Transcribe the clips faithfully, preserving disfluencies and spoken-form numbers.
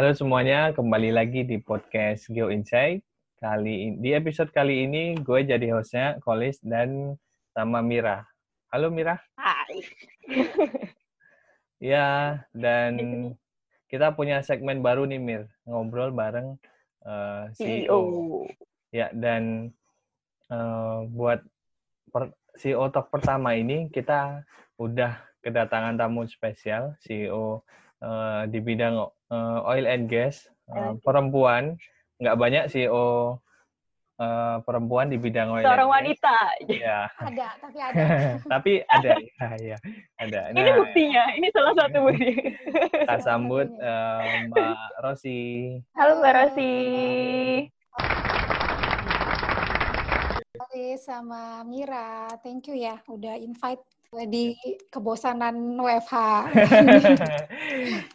Halo semuanya, kembali lagi di podcast Geo Insight. Kali di episode kali ini gue jadi hostnya Kolis dan sama Mira. Halo Mira. Hai. Ya, dan kita punya segmen baru nih Mir, ngobrol bareng uh, C E O. Ya, dan uh, buat per, C E O Talk pertama ini kita udah kedatangan tamu spesial C E O uh, di bidang uh, oil and gas, uh, perempuan. Nggak banyak C E O uh, perempuan di bidang oil and gas. Seorang wanita. Ya. Ada, tapi ada. tapi ada, ya, ya. Ada. Nah, ini buktinya, ini salah satu bukti. Kita sambut uh, Mbak Rosi. Halo Mbak Rosi. Sama Mira, thank you ya udah invite di kebosanan W F H.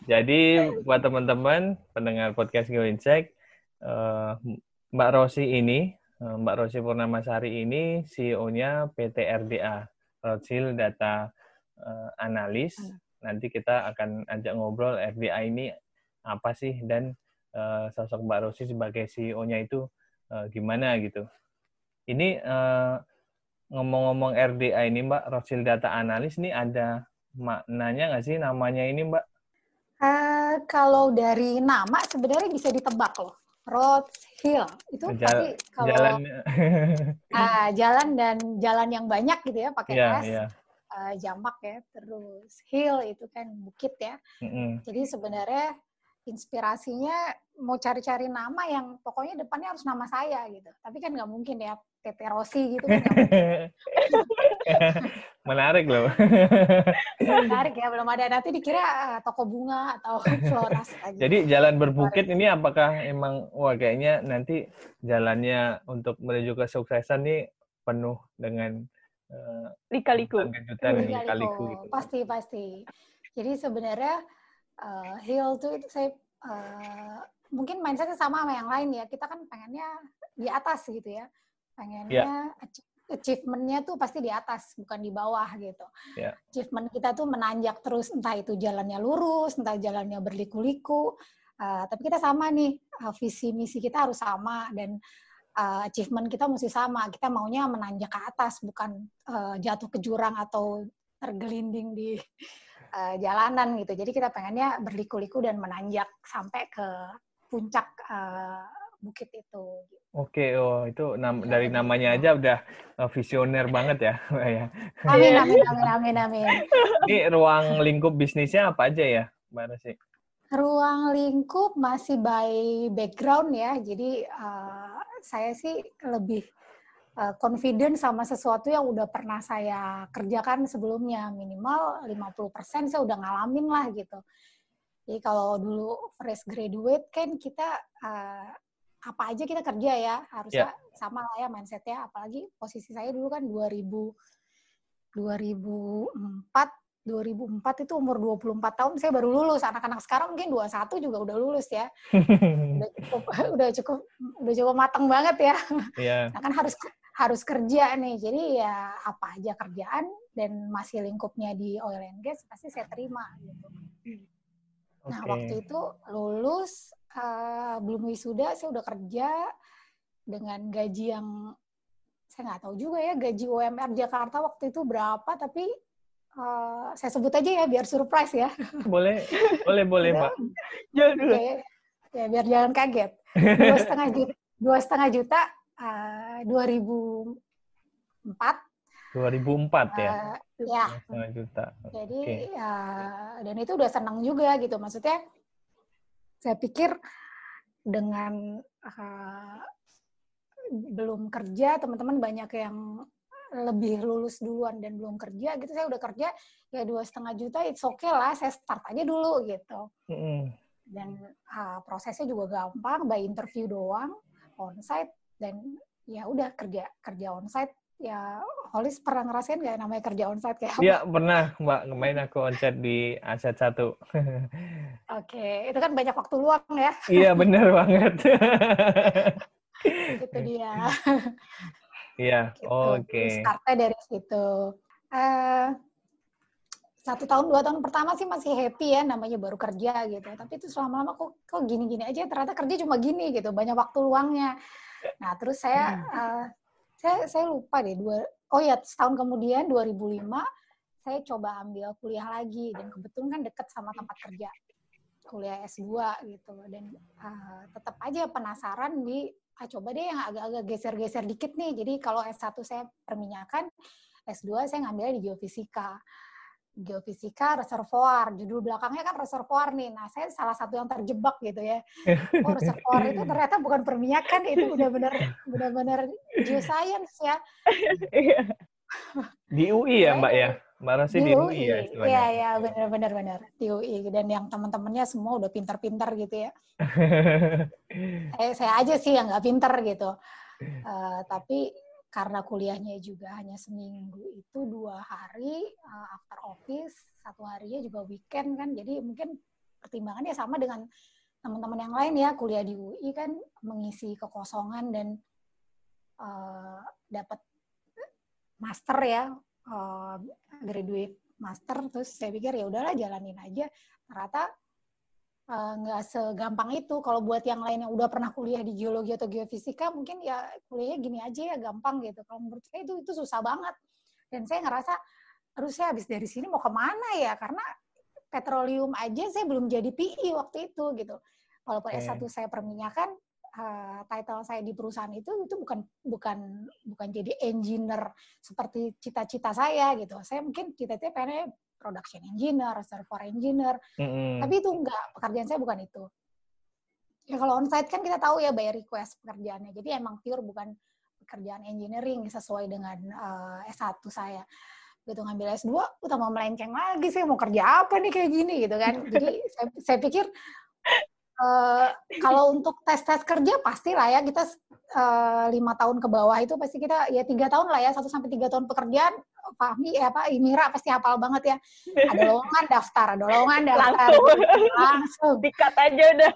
Jadi buat teman-teman pendengar podcast Geo Insight, uh, Mbak Rosi ini, uh, Mbak Rosi Purnamasari ini C E O-nya P T R D A, Rothschild Data uh, Analis. Nanti kita akan ajak ngobrol R D A ini apa sih dan uh, sosok Mbak Rosi sebagai C E O-nya itu uh, gimana gitu. Ini uh, ngomong-ngomong R D A ini Mbak, Rothschild Data Analis, ini ada maknanya nggak sih namanya ini Mbak? Uh, kalau dari nama sebenarnya bisa ditebak loh, Rothschild itu Jal- tapi kalau jalan. uh, jalan dan jalan yang banyak gitu ya pakai yeah, S, yeah. Uh, jamak ya, terus hill itu kan bukit ya, mm-hmm. Jadi sebenarnya inspirasinya mau cari-cari nama yang pokoknya depannya harus nama saya gitu, tapi kan nggak mungkin ya. Tete Rosi gitu. Menarik loh. Menarik ya, belum ada. Nanti dikira toko bunga atau floras aja. Jadi jalan berbukit ini apakah emang, wah kayaknya nanti jalannya untuk menuju kesuksesan nih penuh dengan uh, lika-liku. Kejutan, lika-liku gitu. Pasti, pasti. Jadi sebenarnya uh, hill tuh itu saya uh, mungkin mindsetnya sama sama yang lain ya. Kita kan pengennya di atas gitu ya. Pengennya yeah. achievement-nya tuh pasti di atas, bukan di bawah gitu. Yeah. Achievement kita tuh menanjak terus, entah itu jalannya lurus, entah jalannya berliku-liku. Uh, tapi kita sama nih, uh, visi-misi kita harus sama, dan uh, achievement kita mesti sama. Kita maunya menanjak ke atas, bukan uh, jatuh ke jurang atau tergelinding di uh, jalanan gitu. Jadi kita pengennya berliku-liku dan menanjak sampai ke puncak uh, bukit itu. Oke, oh itu nam- dari namanya aja udah visioner banget ya. Amin, amin, amin, amin, amin. Ini ruang lingkup bisnisnya apa aja ya, Mbak Rosi? Ruang lingkup masih by background ya, jadi uh, saya sih lebih uh, confident sama sesuatu yang udah pernah saya kerjakan sebelumnya. Minimal lima puluh persen saya udah ngalamin lah gitu. Jadi kalau dulu fresh graduate kan kita... Uh, apa aja kita kerja ya, harusnya yeah. sama lah ya mindsetnya, apalagi posisi saya dulu kan dua ribu, dua ribu empat, dua ribu empat itu umur dua puluh empat tahun saya baru lulus, anak-anak sekarang mungkin dua puluh satu juga udah lulus ya, udah cukup, udah cukup, udah cukup matang banget ya, yeah. Nah kan harus, harus kerja nih, jadi ya apa aja kerjaan, dan masih lingkupnya di oil and gas, pasti saya terima gitu. Nah okay. Waktu itu lulus, Uh, belum wisuda, saya udah kerja dengan gaji yang saya nggak tahu juga ya, gaji U M R Jakarta waktu itu berapa, tapi uh, saya sebut aja ya biar surprise ya. Boleh, boleh, boleh Mbak. Okay. Ya biar jangan kaget. Dua setengah juta, dua setengah juta, dua ribu empat. dua ribu empat ya. Uh, ya. Setengah juta. Jadi okay. uh, dan itu udah senang juga gitu, maksudnya. Saya pikir dengan uh, belum kerja, teman-teman banyak yang lebih lulus duluan dan belum kerja, gitu saya udah kerja, ya dua setengah juta, it's okay lah, saya start aja dulu, gitu. Mm-hmm. Dan uh, prosesnya juga gampang, by interview doang, onsite, dan ya udah kerja kerja onsite. Ya, Holis pernah ngerasain nggak namanya kerja onsite kayak apa? Iya, pernah Mbak. Kemarin aku onsite di aset satu. Oke, itu kan banyak waktu luang ya. Iya, benar banget. Gitu dia. Iya, gitu. Oke. Okay. Startnya dari situ. Uh, satu tahun dua tahun pertama sih masih happy ya, namanya baru kerja gitu. Tapi itu selama-lama kok kok gini-gini aja, ternyata kerja cuma gini gitu, banyak waktu luangnya. Nah terus saya hmm. uh, saya saya lupa deh dua oh ya setahun kemudian dua ribu lima saya coba ambil kuliah lagi, dan kebetulan kan dekat sama tempat kerja, kuliah S dua gitu. Dan uh, tetap aja penasaran di ah coba deh yang agak-agak geser-geser dikit nih. Jadi kalau S satu saya perminyakan, S dua saya ngambilnya di geofisika. Geofisika reservoir, judul belakangnya kan reservoir nih. Nah, saya salah satu yang terjebak gitu ya. Oh, reservoir itu ternyata bukan perminyakan, itu benar-benar benar-benar geoscience ya. Di U I ya, Mbak ya? Mbak Rosi di, di U I ya? Iya, iya, benar-benar benar. Di U I, dan yang teman-temannya semua udah pintar-pintar gitu ya. saya, saya aja sih yang nggak pintar gitu. Uh, tapi karena kuliahnya juga hanya seminggu itu dua hari uh, after office, satu harinya juga weekend kan, jadi mungkin pertimbangannya sama dengan teman-teman yang lain ya, kuliah di U I kan mengisi kekosongan dan uh, dapat master ya, uh, graduate master. Terus saya pikir ya udahlah jalanin aja, ternyata nggak uh, segampang itu. Kalau buat yang lain yang udah pernah kuliah di geologi atau geofisika, mungkin ya kuliahnya gini aja ya, gampang gitu. Kalau menurut saya itu itu susah banget. Dan saya ngerasa, aduh saya habis dari sini mau kemana ya? Karena petroleum aja saya belum jadi P I waktu itu gitu. Walaupun okay. S satu saya perminyakan, uh, title saya di perusahaan itu itu bukan bukan bukan jadi engineer seperti cita-cita saya gitu. Saya mungkin cita-cita pengennya production engineer, reservoir engineer, mm-hmm. tapi itu enggak, pekerjaan saya bukan itu. Ya kalau onsite kan kita tahu ya by request pekerjaannya, jadi emang pure bukan pekerjaan engineering sesuai dengan uh, S satu saya. Gitu ngambil S dua, udah mau melenceng lagi, saya mau kerja apa nih kayak gini gitu kan. Jadi saya, saya pikir uh, kalau untuk tes-tes kerja pasti lah ya, kita lima uh, tahun ke bawah itu pasti kita, ya tiga tahun lah ya, satu sampai tiga tahun pekerjaan, Fahmi, ya Pak, Mira pasti hafal banget ya. Ada lowongan daftar, ada lowongan daftar. Langsung. Langsung. Dikat aja udah.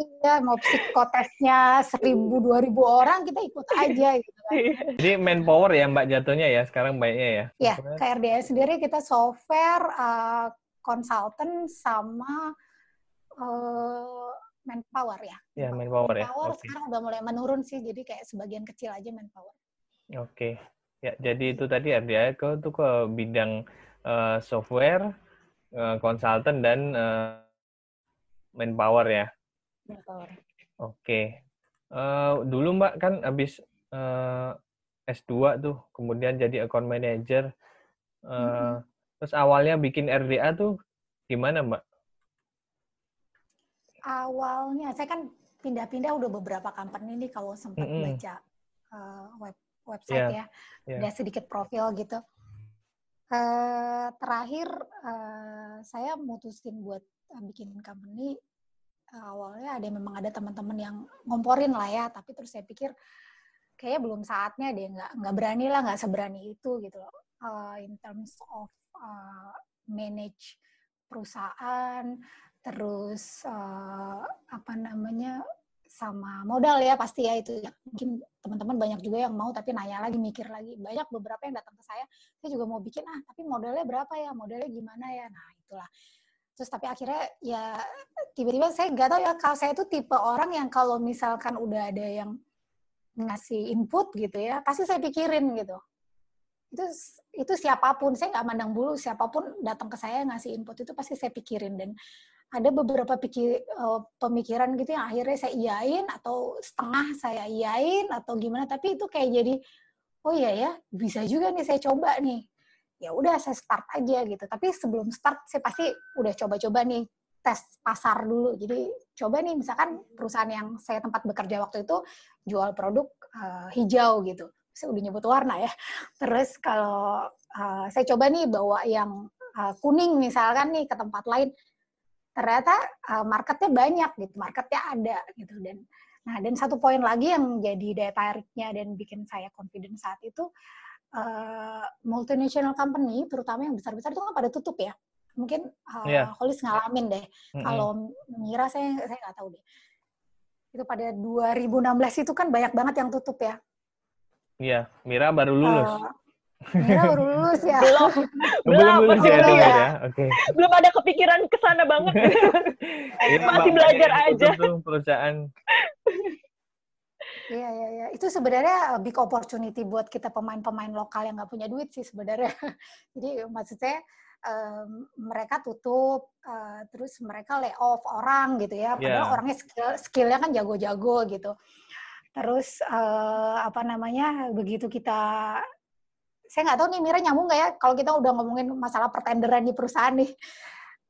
Iya, mau psikotesnya seribu, dua ribu orang, kita ikut aja gitu kan. Jadi manpower ya Mbak jatuhnya ya, sekarang baiknya ya? Iya, ke R D A sendiri kita software, uh, consultant, sama uh, manpower ya. Iya, manpower, manpower ya. Manpower sekarang okay. udah mulai menurun sih, jadi kayak sebagian kecil aja manpower. Oke. Okay. Ya, jadi itu tadi R D A ke tuh ke bidang uh, software, konsultan uh, dan uh, manpower ya. Manpower. Oke. Okay. Uh, dulu Mbak kan habis uh, S dua tuh, kemudian jadi account manager. Uh, mm-hmm. Terus awalnya bikin R D A tuh gimana Mbak? Awalnya saya kan pindah-pindah udah beberapa company nih, kalau sempat mm-hmm. baca uh, web website yeah, ya, yeah. udah sedikit profil gitu. Uh, terakhir uh, saya mutusin buat uh, bikin company. Uh, awalnya ada memang ada teman-teman yang ngomporin lah ya, tapi terus saya pikir kayaknya belum saatnya deh, nggak nggak berani lah, nggak seberani itu gitu loh. Uh, in terms of uh, manage perusahaan, terus uh, apa namanya? sama modal ya pasti ya itu. Mungkin teman-teman banyak juga yang mau tapi nanya lagi, mikir lagi. Banyak beberapa yang datang ke saya, saya juga mau bikin ah, tapi modalnya berapa ya? Modalnya gimana ya? Nah, itulah. Terus tapi akhirnya ya tiba-tiba saya nggak tahu ya, kalau saya itu tipe orang yang kalau misalkan udah ada yang ngasih input gitu ya, pasti saya pikirin gitu. Itu itu siapapun, saya nggak mandang bulu, siapapun datang ke saya ngasih input itu pasti saya pikirin. Dan ada beberapa pikir, pemikiran gitu yang akhirnya saya iyain, atau setengah saya iyain, atau gimana. Tapi itu kayak jadi, oh iya ya, bisa juga nih saya coba nih. Ya udah saya start aja gitu. Tapi sebelum start, saya pasti udah coba-coba nih, tes pasar dulu. Jadi coba nih, misalkan perusahaan yang saya tempat bekerja waktu itu, jual produk uh, hijau gitu. Saya udah nyebut warna ya. Terus kalau uh, saya coba nih bawa yang uh, kuning misalkan nih ke tempat lain, ternyata uh, marketnya banyak gitu, marketnya ada gitu. Dan nah, dan satu poin lagi yang jadi daya tariknya dan bikin saya confident saat itu, uh, multinational company terutama yang besar-besar itu kan pada tutup ya, mungkin uh, yeah. Kolis ngalamin deh. Mm-hmm. Kalau Mira saya saya nggak tahu deh. Itu pada dua ribu enam belas itu kan banyak banget yang tutup ya. Iya, yeah, Mira baru lulus. Uh, Mira baru lulus ya? Belum. Belum lulus ya? Belum, ya. Ya. Okay. Belum ada kepikiran kesana banget. Ya, masih belajar aja. Itu perusahaan. Iya, iya, iya. Itu sebenarnya big opportunity buat kita pemain-pemain lokal yang nggak punya duit sih sebenarnya. Jadi maksud saya, Um, mereka tutup, uh, terus mereka lay off orang gitu ya, padahal yeah. orangnya skill, skillnya kan jago-jago gitu. Terus uh, apa namanya, begitu kita, saya nggak tahu nih Mira nyambung nggak ya, kalau kita udah ngomongin masalah pertenderan di perusahaan nih.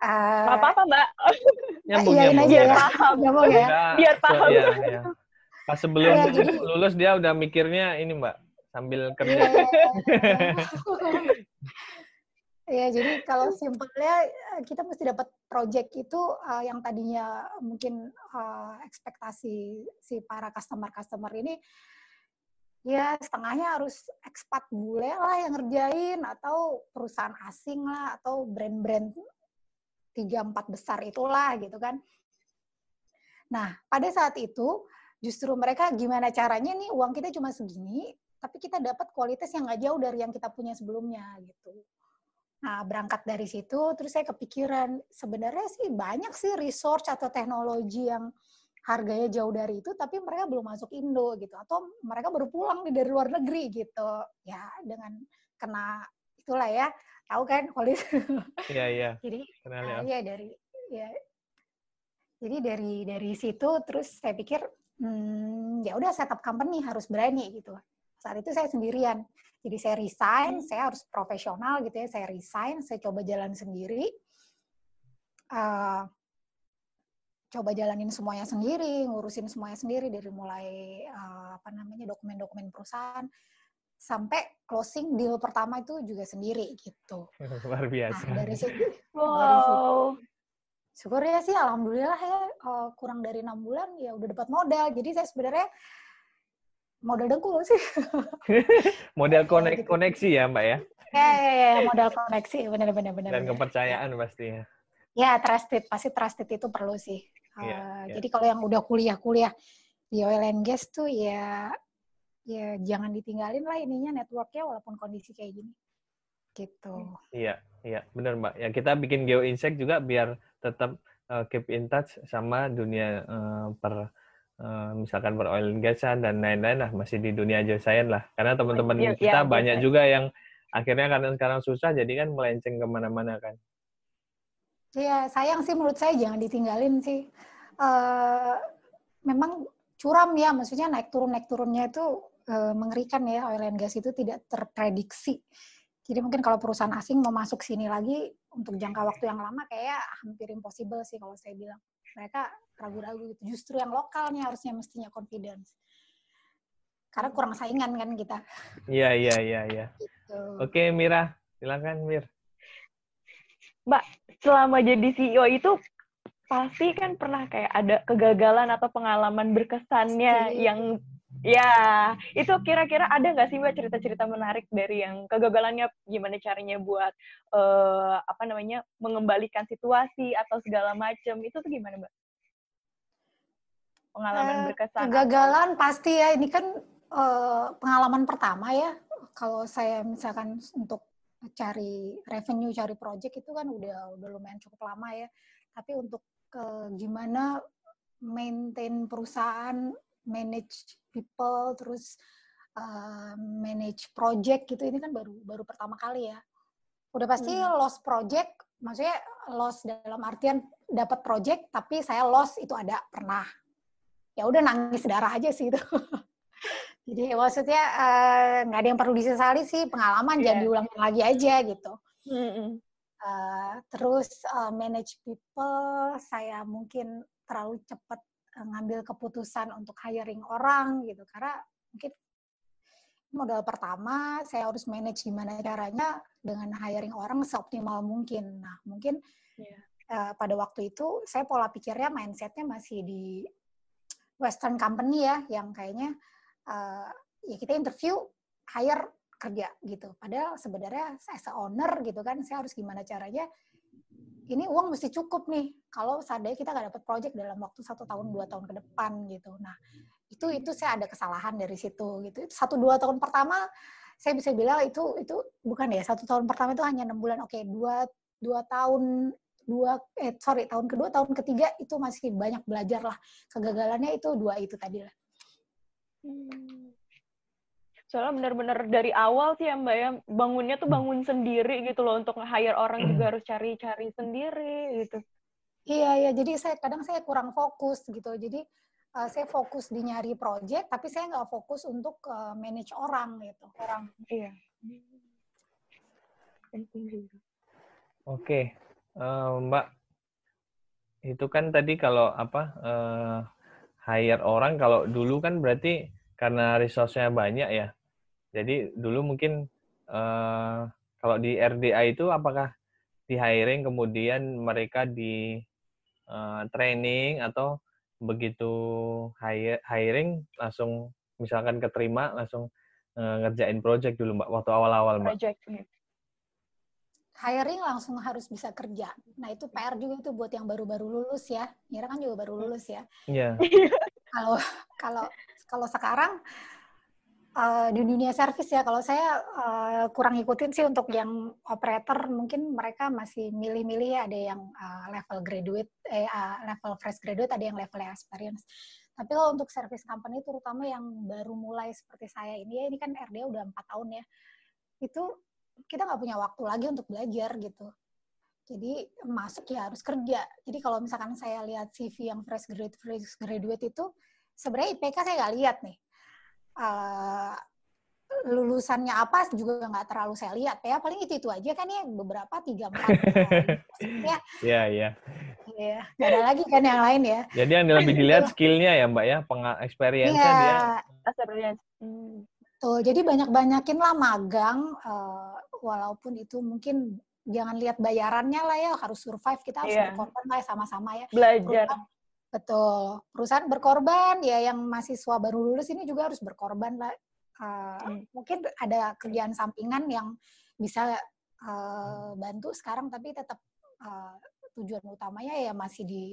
Uh, apa-apa Mbak. Nyambung, eh, nyambung, aja, ya. Paham. Nyambung ya. Biar paham. Ya, ya. Pas sebelum ya, jadi, lulus dia udah mikirnya ini Mbak, sambil kerja. Ya, ya, ya. Ya, jadi kalau simpelnya kita mesti dapat project itu uh, yang tadinya mungkin uh, ekspektasi si para customer-customer ini ya setengahnya harus ekspat bule lah yang ngerjain atau perusahaan asing lah atau brand-brand tiga empat besar itulah gitu kan. Nah, pada saat itu justru mereka gimana caranya nih uang kita cuma segini tapi kita dapat kualitas yang nggak jauh dari yang kita punya sebelumnya gitu. Nah, berangkat dari situ, terus saya kepikiran, sebenarnya sih banyak sih research atau teknologi yang harganya jauh dari itu, tapi mereka belum masuk Indo, gitu. Atau mereka baru pulang dari luar negeri, gitu. Ya, dengan kena itulah ya. Tahu kan, Kolis? Iya, iya. Jadi, nah, ya, dari, ya. Jadi dari dari situ, terus saya pikir, hmm, ya udah setup company harus berani, gitu. Saat itu saya sendirian. Jadi saya resign, saya harus profesional gitu ya. Saya resign, saya coba jalan sendiri. Uh, coba jalanin semuanya sendiri, ngurusin semuanya sendiri. Dari mulai uh, apa namanya dokumen-dokumen perusahaan, sampai closing deal pertama itu juga sendiri gitu. Luar biasa. Nah, dari situ. Wow. Syukurnya sih alhamdulillah ya, uh, kurang dari enam bulan ya udah dapat modal. Jadi saya sebenarnya modal dengkul sih. Modal konek- koneksi ya Mbak ya? Ya, ya, ya. Modal koneksi, benar-benar. Dan kepercayaan ya. Pastinya. Ya, trusted. Pasti trusted itu perlu sih. Ya, uh, ya. Jadi kalau yang udah kuliah-kuliah di oil and gas tuh ya, ya jangan ditinggalin lah ininya networknya walaupun kondisi kayak gini. Gitu. Iya, iya. Benar Mbak. Ya, kita bikin Geo Insight juga biar tetap uh, keep in touch sama dunia uh, per Uh, misalkan per oil and gas dan lain-lain lah, masih di dunia geoscience lah. Karena teman-teman ya, kita ya, banyak ya. Juga yang akhirnya karena sekarang susah, jadi kan melenceng kemana-mana kan. Iya, sayang sih menurut saya jangan ditinggalin sih. Uh, memang curam ya, maksudnya naik turun-naik turunnya itu uh, mengerikan ya, oil and gas itu tidak terprediksi. Jadi mungkin kalau perusahaan asing mau masuk sini lagi untuk jangka waktu yang lama kayak hampir impossible sih kalau saya bilang. Mereka ragu-ragu gitu. Justru yang lokalnya harusnya mestinya confidence. Karena kurang saingan kan kita. Iya, iya, iya. Ya. Gitu. Oke, Mira. Silakan, Mir. Mbak, selama jadi C E O itu pasti kan pernah kayak ada kegagalan atau pengalaman berkesannya pasti. Yang... Ya, itu kira-kira ada nggak sih Mbak cerita-cerita menarik dari yang kegagalannya, gimana caranya buat eh, apa namanya mengembalikan situasi atau segala macam itu tuh gimana Mbak? Pengalaman eh, berkesan. Kegagalan atau... pasti ya, ini kan eh, pengalaman pertama ya. Kalau saya misalkan untuk cari revenue, cari project itu kan udah udah lumayan cukup lama ya. Tapi untuk eh, gimana maintain perusahaan, manage people, terus uh, manage project gitu, ini kan baru baru pertama kali ya. Udah pasti hmm. loss project, maksudnya loss dalam artian dapat project, tapi saya loss itu ada, pernah. Ya udah nangis darah aja sih itu. Jadi maksudnya nggak uh, ada yang perlu disesali sih, pengalaman yeah. jangan diulangin lagi aja gitu. Hmm. Uh, terus uh, manage people, saya mungkin terlalu cepat ngambil keputusan untuk hiring orang gitu, karena mungkin modal pertama saya harus manage gimana caranya dengan hiring orang seoptimal mungkin. Nah mungkin yeah. uh, pada waktu itu saya pola pikirnya, mindsetnya masih di Western company ya, yang kayaknya uh, ya kita interview, hire, kerja gitu. Padahal sebenarnya saya as owner gitu kan, saya harus gimana caranya ini uang mesti cukup nih, kalau seandainya kita nggak dapat proyek dalam waktu satu tahun, dua tahun ke depan gitu. Nah, itu itu saya ada kesalahan dari situ gitu. Satu dua tahun pertama saya bisa bilang itu itu bukan ya, satu tahun pertama itu hanya enam bulan, oke, dua dua tahun dua eh sorry tahun kedua tahun ketiga itu masih banyak belajar lah, kegagalannya itu dua itu tadi lah. Hmm. Soalnya benar-benar dari awal sih ya Mbak ya, bangunnya tuh bangun sendiri gitu loh, untuk nge-hire orang juga harus cari-cari sendiri gitu. Iya ya, jadi saya kadang saya kurang fokus gitu, jadi uh, saya fokus di nyari project tapi saya nggak fokus untuk uh, manage orang gitu. Orang. Iya. Oke. Okay. Uh, Mbak, itu kan tadi kalau apa uh, hire orang, kalau dulu kan berarti karena resource-nya banyak ya. Jadi dulu mungkin uh, kalau di R D A itu apakah di hiring kemudian mereka di uh, training, atau begitu hire, hiring langsung misalkan keterima langsung uh, ngerjain project dulu Mbak waktu awal-awal Mbak? Project. Hiring langsung harus bisa kerja. Nah itu P R juga itu buat yang baru-baru lulus ya. Mira kan juga baru lulus ya. Iya. Yeah. Kalau kalau kalau sekarang uh, di dunia servis ya, kalau saya uh, kurang ikutin sih untuk yang operator, mungkin mereka masih milih-milih ya, ada yang uh, level graduate, eh, uh, level fresh graduate, ada yang level experience. Tapi kalau untuk service company terutama yang baru mulai seperti saya ini ya, ini kan R D A udah empat tahun ya. Itu kita nggak punya waktu lagi untuk belajar gitu. Jadi masuk ya harus kerja. Jadi kalau misalkan saya lihat C V yang fresh graduate, fresh graduate itu sebenarnya I P K saya nggak lihat nih. Uh, lulusannya apa juga nggak terlalu saya lihat. Ya paling itu itu aja kan ya, beberapa tiga empat. Ya. Iya iya. Iya. Nggak ada lagi kan yang lain ya. Jadi yang lebih dilihat skillnya ya Mbak ya, peng- experience-nya ya. Dia. Experience. Hmm. Tuh, jadi banyak-banyakin lah magang, uh, walaupun itu mungkin jangan lihat bayarannya lah ya, harus survive, kita harus yeah. berkorban lah sama-sama ya. Belajar. Perusahaan, betul. Perusahaan berkorban, ya yang mahasiswa baru lulus ini juga harus berkorban lah. Uh, hmm. Mungkin ada kerjaan sampingan yang bisa uh, bantu sekarang, tapi tetap uh, tujuan utamanya ya masih di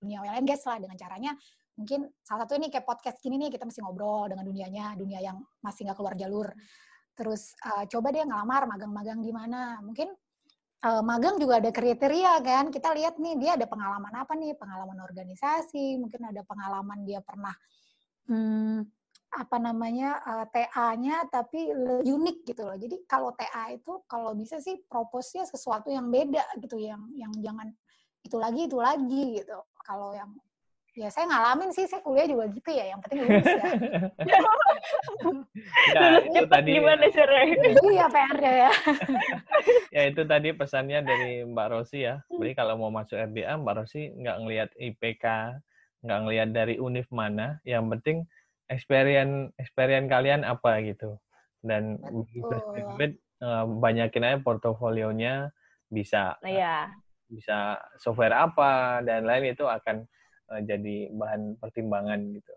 dunia lain guys lah, dengan caranya mungkin salah satu ini kayak podcast gini nih, kita mesti ngobrol dengan dunianya, dunia yang masih nggak keluar jalur. Terus uh, coba deh ngelamar magang-magang di mana. Mungkin uh, magang juga ada kriteria kan. Kita lihat nih dia ada pengalaman apa nih, pengalaman organisasi, mungkin ada pengalaman dia pernah hmm, apa namanya uh, T A-nya tapi unik gitu loh. Jadi kalau T A itu kalau bisa sih propose-nya sesuatu yang beda gitu, yang yang jangan itu lagi itu lagi gitu. Kalau yang ya saya ngalamin sih, saya kuliah juga gitu ya, yang penting lulus ya. Nah, itu tadi gimana cerai? Iya P R-nya ya. Ya itu tadi pesannya dari Mbak Rosi ya. Jadi kalau mau masuk R D A, Mbak Rosi nggak ngelihat I P K, nggak ngelihat dari univ mana, yang penting experience experience kalian apa gitu. Dan banyakin aja portofolionya, bisa nah, ya. bisa software apa dan lain, itu akan jadi bahan pertimbangan gitu.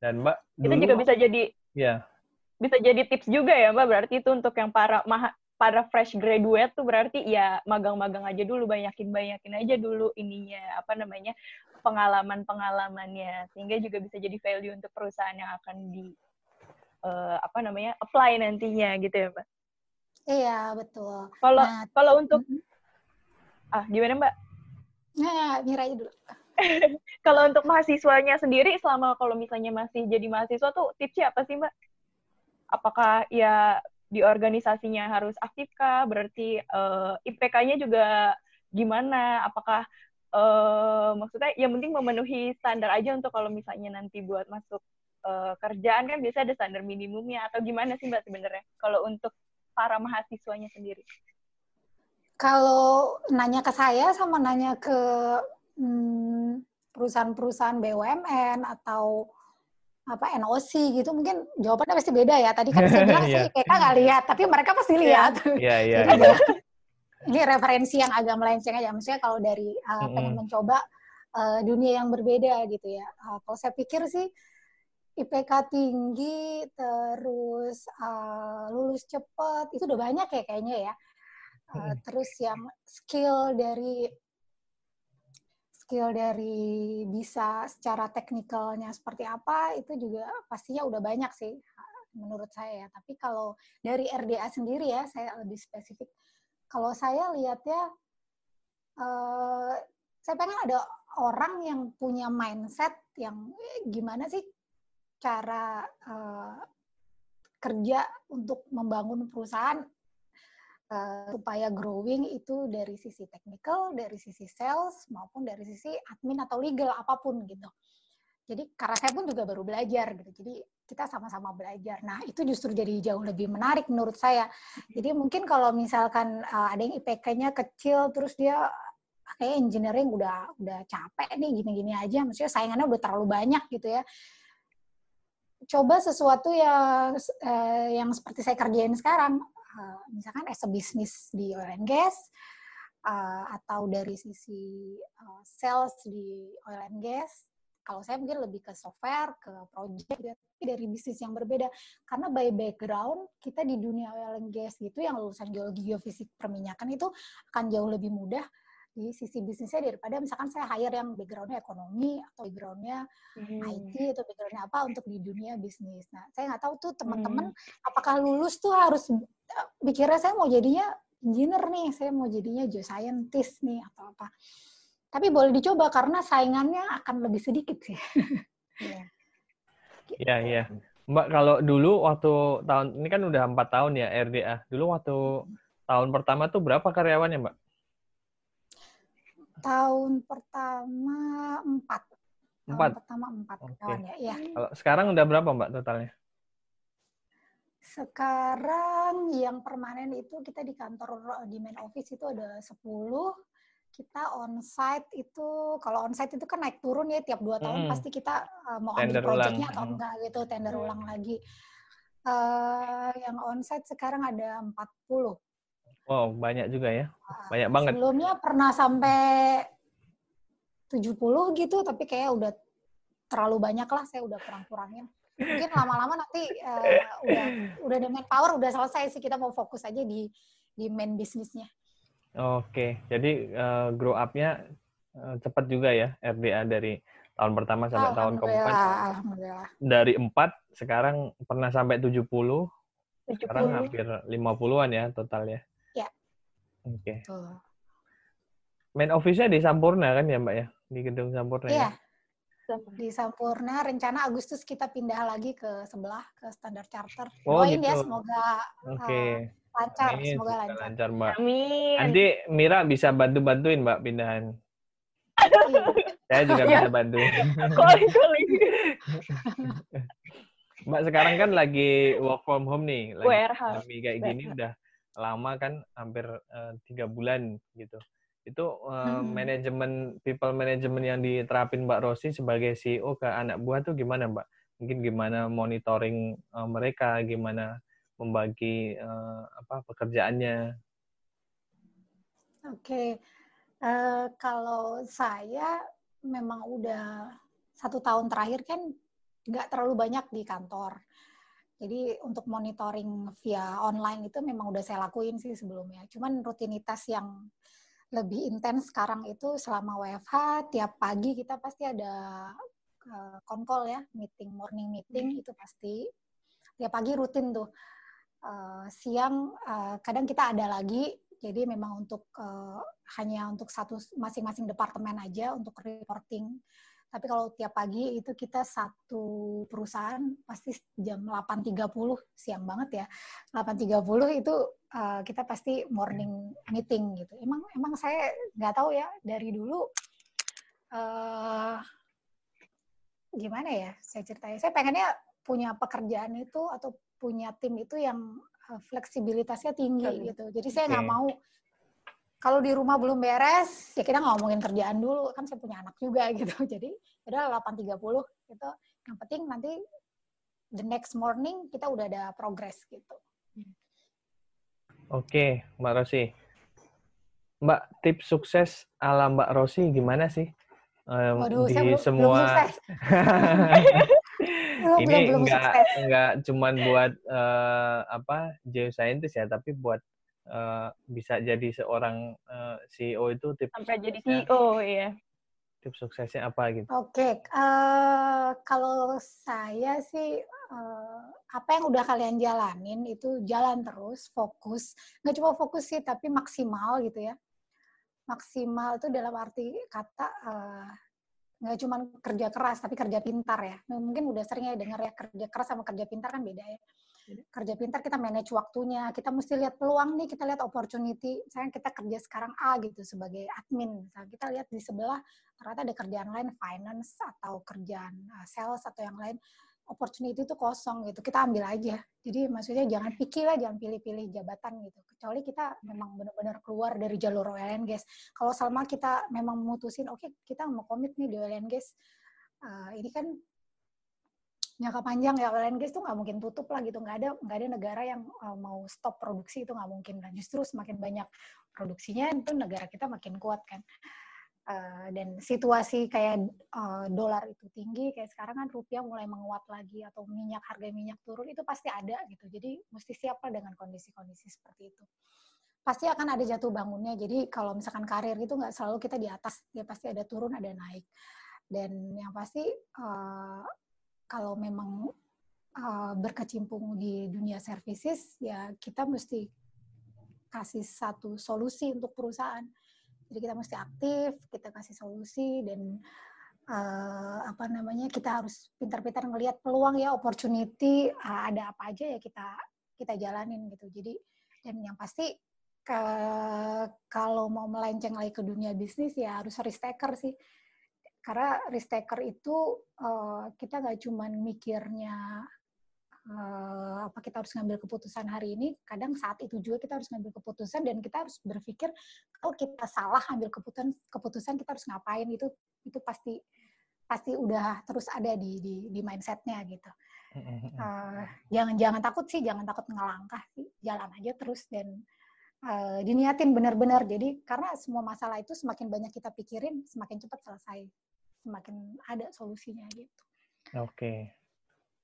Dan Mbak dulu, itu juga bisa jadi ya. Bisa jadi tips juga ya Mbak, berarti itu untuk yang para maha, para fresh graduate tuh berarti ya magang-magang aja dulu, banyakin-banyakin aja dulu ininya, apa namanya, pengalaman-pengalamannya, sehingga juga bisa jadi value untuk perusahaan yang akan di uh, apa namanya apply nantinya gitu ya Mbak. Iya, betul. Kalau nah, kalau untuk mm-hmm. ah gimana Mbak? Nah, Mira aja dulu. Kalau untuk mahasiswanya sendiri, selama kalau misalnya masih jadi mahasiswa tuh tipsnya apa sih Mbak? Apakah ya di organisasinya harus aktif kah? Berarti uh, I P K-nya juga gimana? Apakah uh, maksudnya yang penting memenuhi standar aja untuk kalau misalnya nanti buat masuk uh, kerjaan kan biasa ada standar minimumnya, atau gimana sih Mbak sebenarnya kalau untuk para mahasiswanya sendiri? Kalau nanya ke saya sama nanya ke Hmm, perusahaan-perusahaan B U M N atau apa N O C gitu, mungkin jawabannya pasti beda ya. Tadi kan saya bilang sih I P K nggak lihat, tapi mereka pasti lihat. Iya iya. Ini referensi yang agak melenceng aja. Maksudnya kalau dari uh, mm-hmm. pengen mencoba uh, dunia yang berbeda gitu ya. Uh, kalau saya pikir sih I P K tinggi, terus uh, lulus cepat, itu udah banyak ya kayaknya ya. Uh, mm. Terus yang skill dari skill dari bisa secara teknikalnya seperti apa, itu juga pastinya udah banyak sih. menurut saya ya. Tapi kalau dari R D A sendiri ya, saya lebih spesifik. Kalau saya lihatnya, eh, saya pengen ada orang yang punya mindset yang eh, gimana sih cara eh, kerja untuk membangun perusahaan Uh, supaya growing itu dari sisi technical, dari sisi sales, maupun dari sisi admin atau legal, apapun gitu. Jadi karena saya pun juga baru belajar gitu, jadi kita sama-sama belajar. Nah itu justru jadi jauh lebih menarik menurut saya. Jadi mungkin kalau misalkan uh, ada yang I P K-nya kecil, terus dia kayak engineering udah udah capek nih, gini-gini aja, maksudnya saingannya udah terlalu banyak gitu ya. Coba sesuatu yang, uh, yang seperti saya kerjain sekarang, Uh, misalkan as a business di oil and gas, uh, atau dari sisi uh, sales di oil and gas. Kalau saya mungkin lebih ke software, ke project, tapi dari bisnis yang berbeda. Karena by background, kita di dunia oil and gas gitu, yang lulusan geologi, geofisik, perminyakan itu akan jauh lebih mudah di sisi bisnisnya daripada misalkan saya hire yang backgroundnya ekonomi, atau backgroundnya hmm. I T, atau backgroundnya apa untuk di dunia bisnis. Nah, saya nggak tahu tuh teman-teman, hmm. apakah lulus tuh harus pikirnya saya mau jadinya engineer nih, saya mau jadinya geoscientist nih, atau apa. Tapi boleh dicoba, karena saingannya akan lebih sedikit sih. Iya, iya. Ya. Mbak, kalau dulu waktu tahun, ini kan udah empat tahun ya R D A, dulu waktu tahun pertama tuh berapa karyawannya, Mbak? Tahun pertama empat. Tahun empat? Pertama empat okay. Karyawannya, iya. Sekarang udah berapa, Mbak, totalnya? Sekarang yang permanen itu kita di kantor, di main office itu ada sepuluh, kita on-site itu, kalau on-site itu kan naik turun ya, tiap dua tahun hmm. pasti kita uh, mau ambil project-nya atau hmm. enggak gitu, tender hmm. ulang lagi. Uh, yang on-site sekarang ada empat puluh. Wow, banyak juga ya, banyak uh, banget. Sebelumnya pernah sampai tujuh puluh gitu, tapi kayak udah terlalu banyak lah, saya udah kurang-kurangin. Mungkin lama-lama nanti uh, udah udah ada manpower, udah selesai sih, kita mau fokus aja di di main bisnisnya. Oke, jadi uh, grow up-nya uh, cepat juga ya R D A dari tahun pertama sampai tahun keempat. Alhamdulillah. Dari empat sekarang pernah sampai tujuh puluh. tujuh puluh. Sekarang hampir lima puluhan ya totalnya. Iya. Oke. Betul. Main office-nya di Sampoerna kan ya, Mbak ya? Di gedung Sampoerna. Iya. Ya? Di Sampoerna, rencana Agustus kita pindah lagi ke sebelah, ke Standard Charter. Oh, doain gitu. Ya, semoga okay. uh, lancar. Amin, semoga lancar. lancar Mbak. Amin. Nanti Mira bisa bantu-bantuin, Mbak, pindahan. Saya juga bisa bantu. Mbak, sekarang kan lagi work from home nih. Lagi kayak gini udah lama kan, hampir tiga uh, bulan gitu. Itu uh, hmm. manajemen, people management yang diterapin Mbak Rosi sebagai C E O ke anak buah tuh gimana, Mbak? Mungkin gimana monitoring uh, mereka, gimana membagi uh, apa pekerjaannya? Oke, okay. uh, kalau saya memang udah satu tahun terakhir kan nggak terlalu banyak di kantor. Jadi untuk monitoring via online itu memang udah saya lakuin sih sebelumnya. Cuman rutinitas yang lebih intens sekarang itu selama W F H, tiap pagi kita pasti ada konkol ya, meeting, morning meeting itu pasti. Tiap pagi rutin tuh. Uh, siang uh, kadang kita ada lagi, jadi memang untuk uh, hanya untuk satu masing-masing departemen aja untuk reporting. Tapi kalau tiap pagi itu kita satu perusahaan pasti jam delapan tiga puluh, siang banget ya. delapan tiga puluh itu uh, kita pasti morning meeting gitu. Emang emang saya nggak tahu ya, dari dulu uh, gimana ya saya ceritain. Saya pengennya punya pekerjaan itu atau punya tim itu yang uh, fleksibilitasnya tinggi gitu. Jadi saya nggak mau kalau di rumah belum beres, ya kita ngomongin kerjaan dulu. Kan saya punya anak juga gitu. Jadi, udah delapan tiga puluh gitu. Yang penting nanti the next morning kita udah ada progress gitu. Oke, Mbak Rosi. Mbak, tips sukses ala Mbak Rosi gimana sih? Um, Waduh, di saya belum, semua... belum sukses. Ini belum, belum enggak, sukses. Enggak cuman buat uh, apa geoscientist ya, tapi buat Uh, bisa jadi seorang uh, C E O itu tips sampai jadi C E O ya. Tips suksesnya apa gitu? Oke, okay. uh, kalau saya sih uh, apa yang udah kalian jalanin itu jalan terus, fokus. Nggak cuma fokus sih, tapi maksimal gitu ya. Maksimal itu dalam arti kata uh, nggak cuma kerja keras, tapi kerja pintar ya. Mungkin udah sering ya dengar ya, kerja keras sama kerja pintar kan beda ya. Kerja pintar kita manage waktunya, kita mesti lihat peluang nih, kita lihat opportunity. Misalnya kita kerja sekarang A gitu sebagai admin. Misalnya kita lihat di sebelah ternyata ada kerjaan lain, finance atau kerjaan sales atau yang lain. Opportunity itu kosong gitu, kita ambil aja. Jadi maksudnya jangan pikir lah, jangan pilih-pilih jabatan gitu. Kecuali kita memang benar-benar keluar dari jalur oil and gas. Kalau selama kita memang memutusin, oke okay, kita mau komit nih di oil and gas. Uh, ini kan jangka panjang ya, oil and gas tuh nggak mungkin tutup lah gitu. Nggak ada, nggak ada negara yang uh, mau stop produksi, itu nggak mungkin kan. Justru semakin banyak produksinya, itu negara kita makin kuat kan. Uh, dan situasi kayak uh, dolar itu tinggi, kayak sekarang kan rupiah mulai menguat lagi, atau minyak, harga minyak turun, itu pasti ada gitu. Jadi mesti siap lah dengan kondisi-kondisi seperti itu. Pasti akan ada jatuh bangunnya, jadi kalau misalkan karir itu nggak selalu kita di atas, ya pasti ada turun, ada naik. Dan yang pasti uh, kalau memang uh, berkecimpung di dunia services, ya kita mesti kasih satu solusi untuk perusahaan. Jadi kita mesti aktif, kita kasih solusi, dan uh, apa namanya, kita harus pintar-pintar ngelihat peluang ya, opportunity, uh, ada apa aja ya kita kita jalanin gitu. Jadi dan yang pasti ke, kalau mau melenceng lagi ke dunia bisnis ya harus risk taker sih. Karena risk taker itu uh, kita nggak cuman mikirnya Uh, apa kita harus ngambil keputusan hari ini, kadang saat itu juga kita harus ngambil keputusan, dan kita harus berpikir kalau kita salah ambil keputusan keputusan kita harus ngapain. Itu itu pasti pasti udah terus ada di di, di mindsetnya gitu. uh, jangan jangan takut sih, jangan takut ngelangkah sih, jalan aja terus, dan uh, diniatin benar-benar. Jadi karena semua masalah itu semakin banyak kita pikirin, semakin cepat selesai, semakin ada solusinya gitu. Oke. Okay.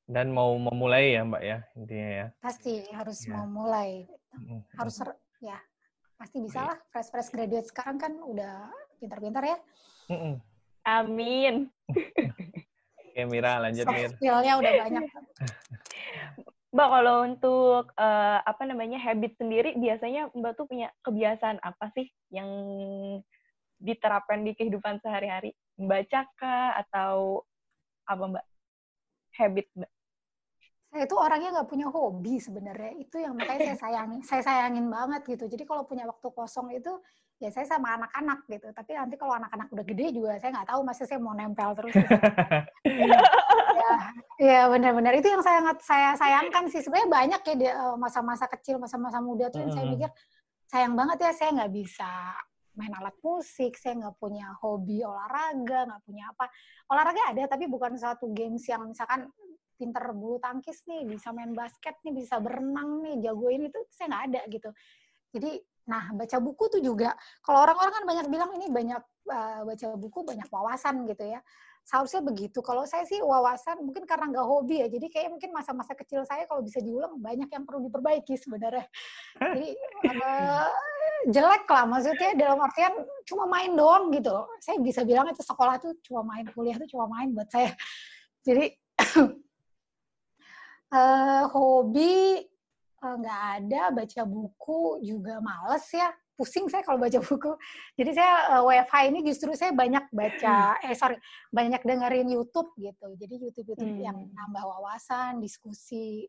Dan mau memulai ya Mbak ya, intinya ya. Pasti harus ya. Memulai, harus ya pasti bisa lah. Fresh-fresh graduate sekarang kan udah pintar-pintar ya. Amin. Oke Mira, lanjut Mir. Skill-nya udah banyak. Mbak kalau untuk uh, apa namanya habit sendiri, biasanya Mbak tuh punya kebiasaan apa sih yang diterapkan di kehidupan sehari-hari? Membaca kah atau apa Mbak? Habit Mbak? Saya itu orangnya nggak punya hobi sebenarnya, itu yang makanya saya sayangin, saya sayangin banget gitu. Jadi kalau punya waktu kosong itu ya saya sama anak-anak gitu. Tapi nanti kalau anak-anak udah gede juga saya nggak tahu masih saya mau nempel terus. Gitu. ya, ya benar-benar itu yang saya saya sayangkan sih sebenarnya. Banyak ya di masa-masa kecil, masa-masa muda tuh yang saya mikir sayang banget ya saya nggak bisa main alat musik, saya nggak punya hobi olahraga, nggak punya apa. Olahraga ada, tapi bukan suatu games yang misalkan pinter bulu tangkis nih, bisa main basket nih, bisa berenang nih, jagoin itu, saya nggak ada gitu. Jadi, nah baca buku tuh juga, kalau orang-orang kan banyak bilang ini banyak uh, baca buku, banyak wawasan gitu ya. Seharusnya begitu, kalau saya sih wawasan, mungkin karena nggak hobi ya, jadi kayak mungkin masa-masa kecil saya kalau bisa diulang, banyak yang perlu diperbaiki sebenarnya. Jadi, uh, jelek lah, maksudnya dalam artian cuma main doang gitu. Saya bisa bilang itu sekolah tuh cuma main, kuliah tuh cuma main buat saya. Jadi, uh, hobi nggak uh, ada, baca buku juga males ya. Pusing saya kalau baca buku. Jadi saya uh, W F H ini justru saya banyak baca, eh sorry, banyak dengerin YouTube gitu. Jadi YouTube-YouTube hmm. yang nambah wawasan, diskusi,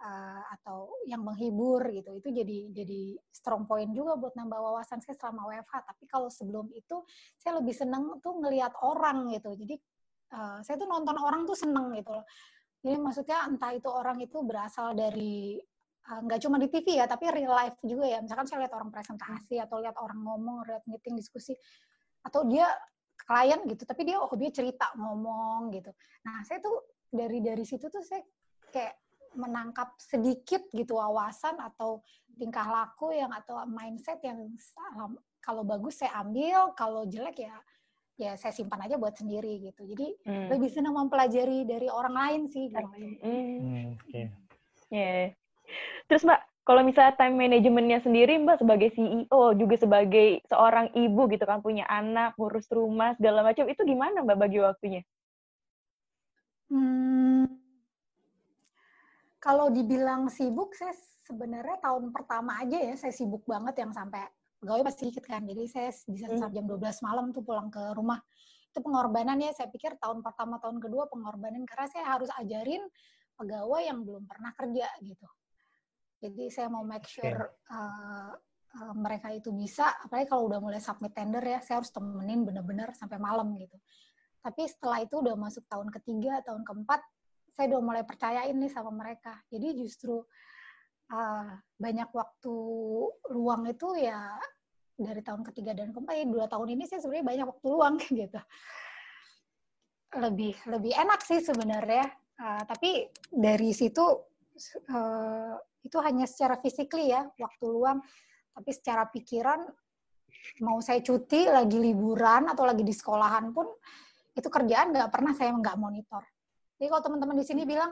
uh, atau yang menghibur gitu. Itu jadi jadi strong point juga buat nambah wawasan saya selama W F H. Tapi kalau sebelum itu, saya lebih seneng tuh ngelihat orang gitu. Jadi uh, saya tuh nonton orang tuh seneng gitu loh. Jadi maksudnya entah itu orang itu berasal dari nggak cuma di T V ya, tapi real life juga ya. Misalkan saya lihat orang presentasi, atau lihat orang ngomong, lihat meeting, diskusi, atau dia klien gitu, tapi dia hobinya cerita, ngomong gitu. Nah, saya tuh dari dari situ tuh saya kayak menangkap sedikit gitu wawasan atau tingkah laku yang atau mindset yang kalau bagus saya ambil, kalau jelek ya ya saya simpan aja buat sendiri gitu. Jadi hmm. lebih senang mempelajari dari orang lain sih. Gitu. Hmm, oke. Okay. Yeah. Terus Mbak, kalau misalnya time manajemennya sendiri Mbak sebagai C E O, juga sebagai seorang ibu gitu kan, punya anak, ngurus rumah, segala macam, itu gimana Mbak bagi waktunya? Hmm, Kalau dibilang sibuk, saya sebenarnya tahun pertama aja ya, saya sibuk banget yang sampai pegawai pasti dikit kan. Jadi saya bisa sampai jam dua belas malam tuh pulang ke rumah. Itu pengorbanan ya, saya pikir tahun pertama, tahun kedua pengorbanan. Karena saya harus ajarin pegawai yang belum pernah kerja gitu. Jadi saya mau make sure okay. uh, uh, mereka itu bisa, apalagi kalau udah mulai submit tender ya, saya harus temenin bener-bener sampai malam gitu. Tapi setelah itu udah masuk tahun ketiga, tahun keempat, saya udah mulai percayain nih sama mereka. Jadi justru uh, banyak waktu luang itu ya dari tahun ketiga dan keempat, ya dua tahun ini saya sebenarnya banyak waktu luang gitu. Lebih lebih enak sih sebenarnya. Uh, tapi dari situ uh, itu hanya secara physically ya waktu luang. Tapi secara pikiran mau saya cuti lagi liburan atau lagi di sekolahan pun itu kerjaan nggak pernah saya nggak monitor. Jadi kalau teman-teman di sini bilang,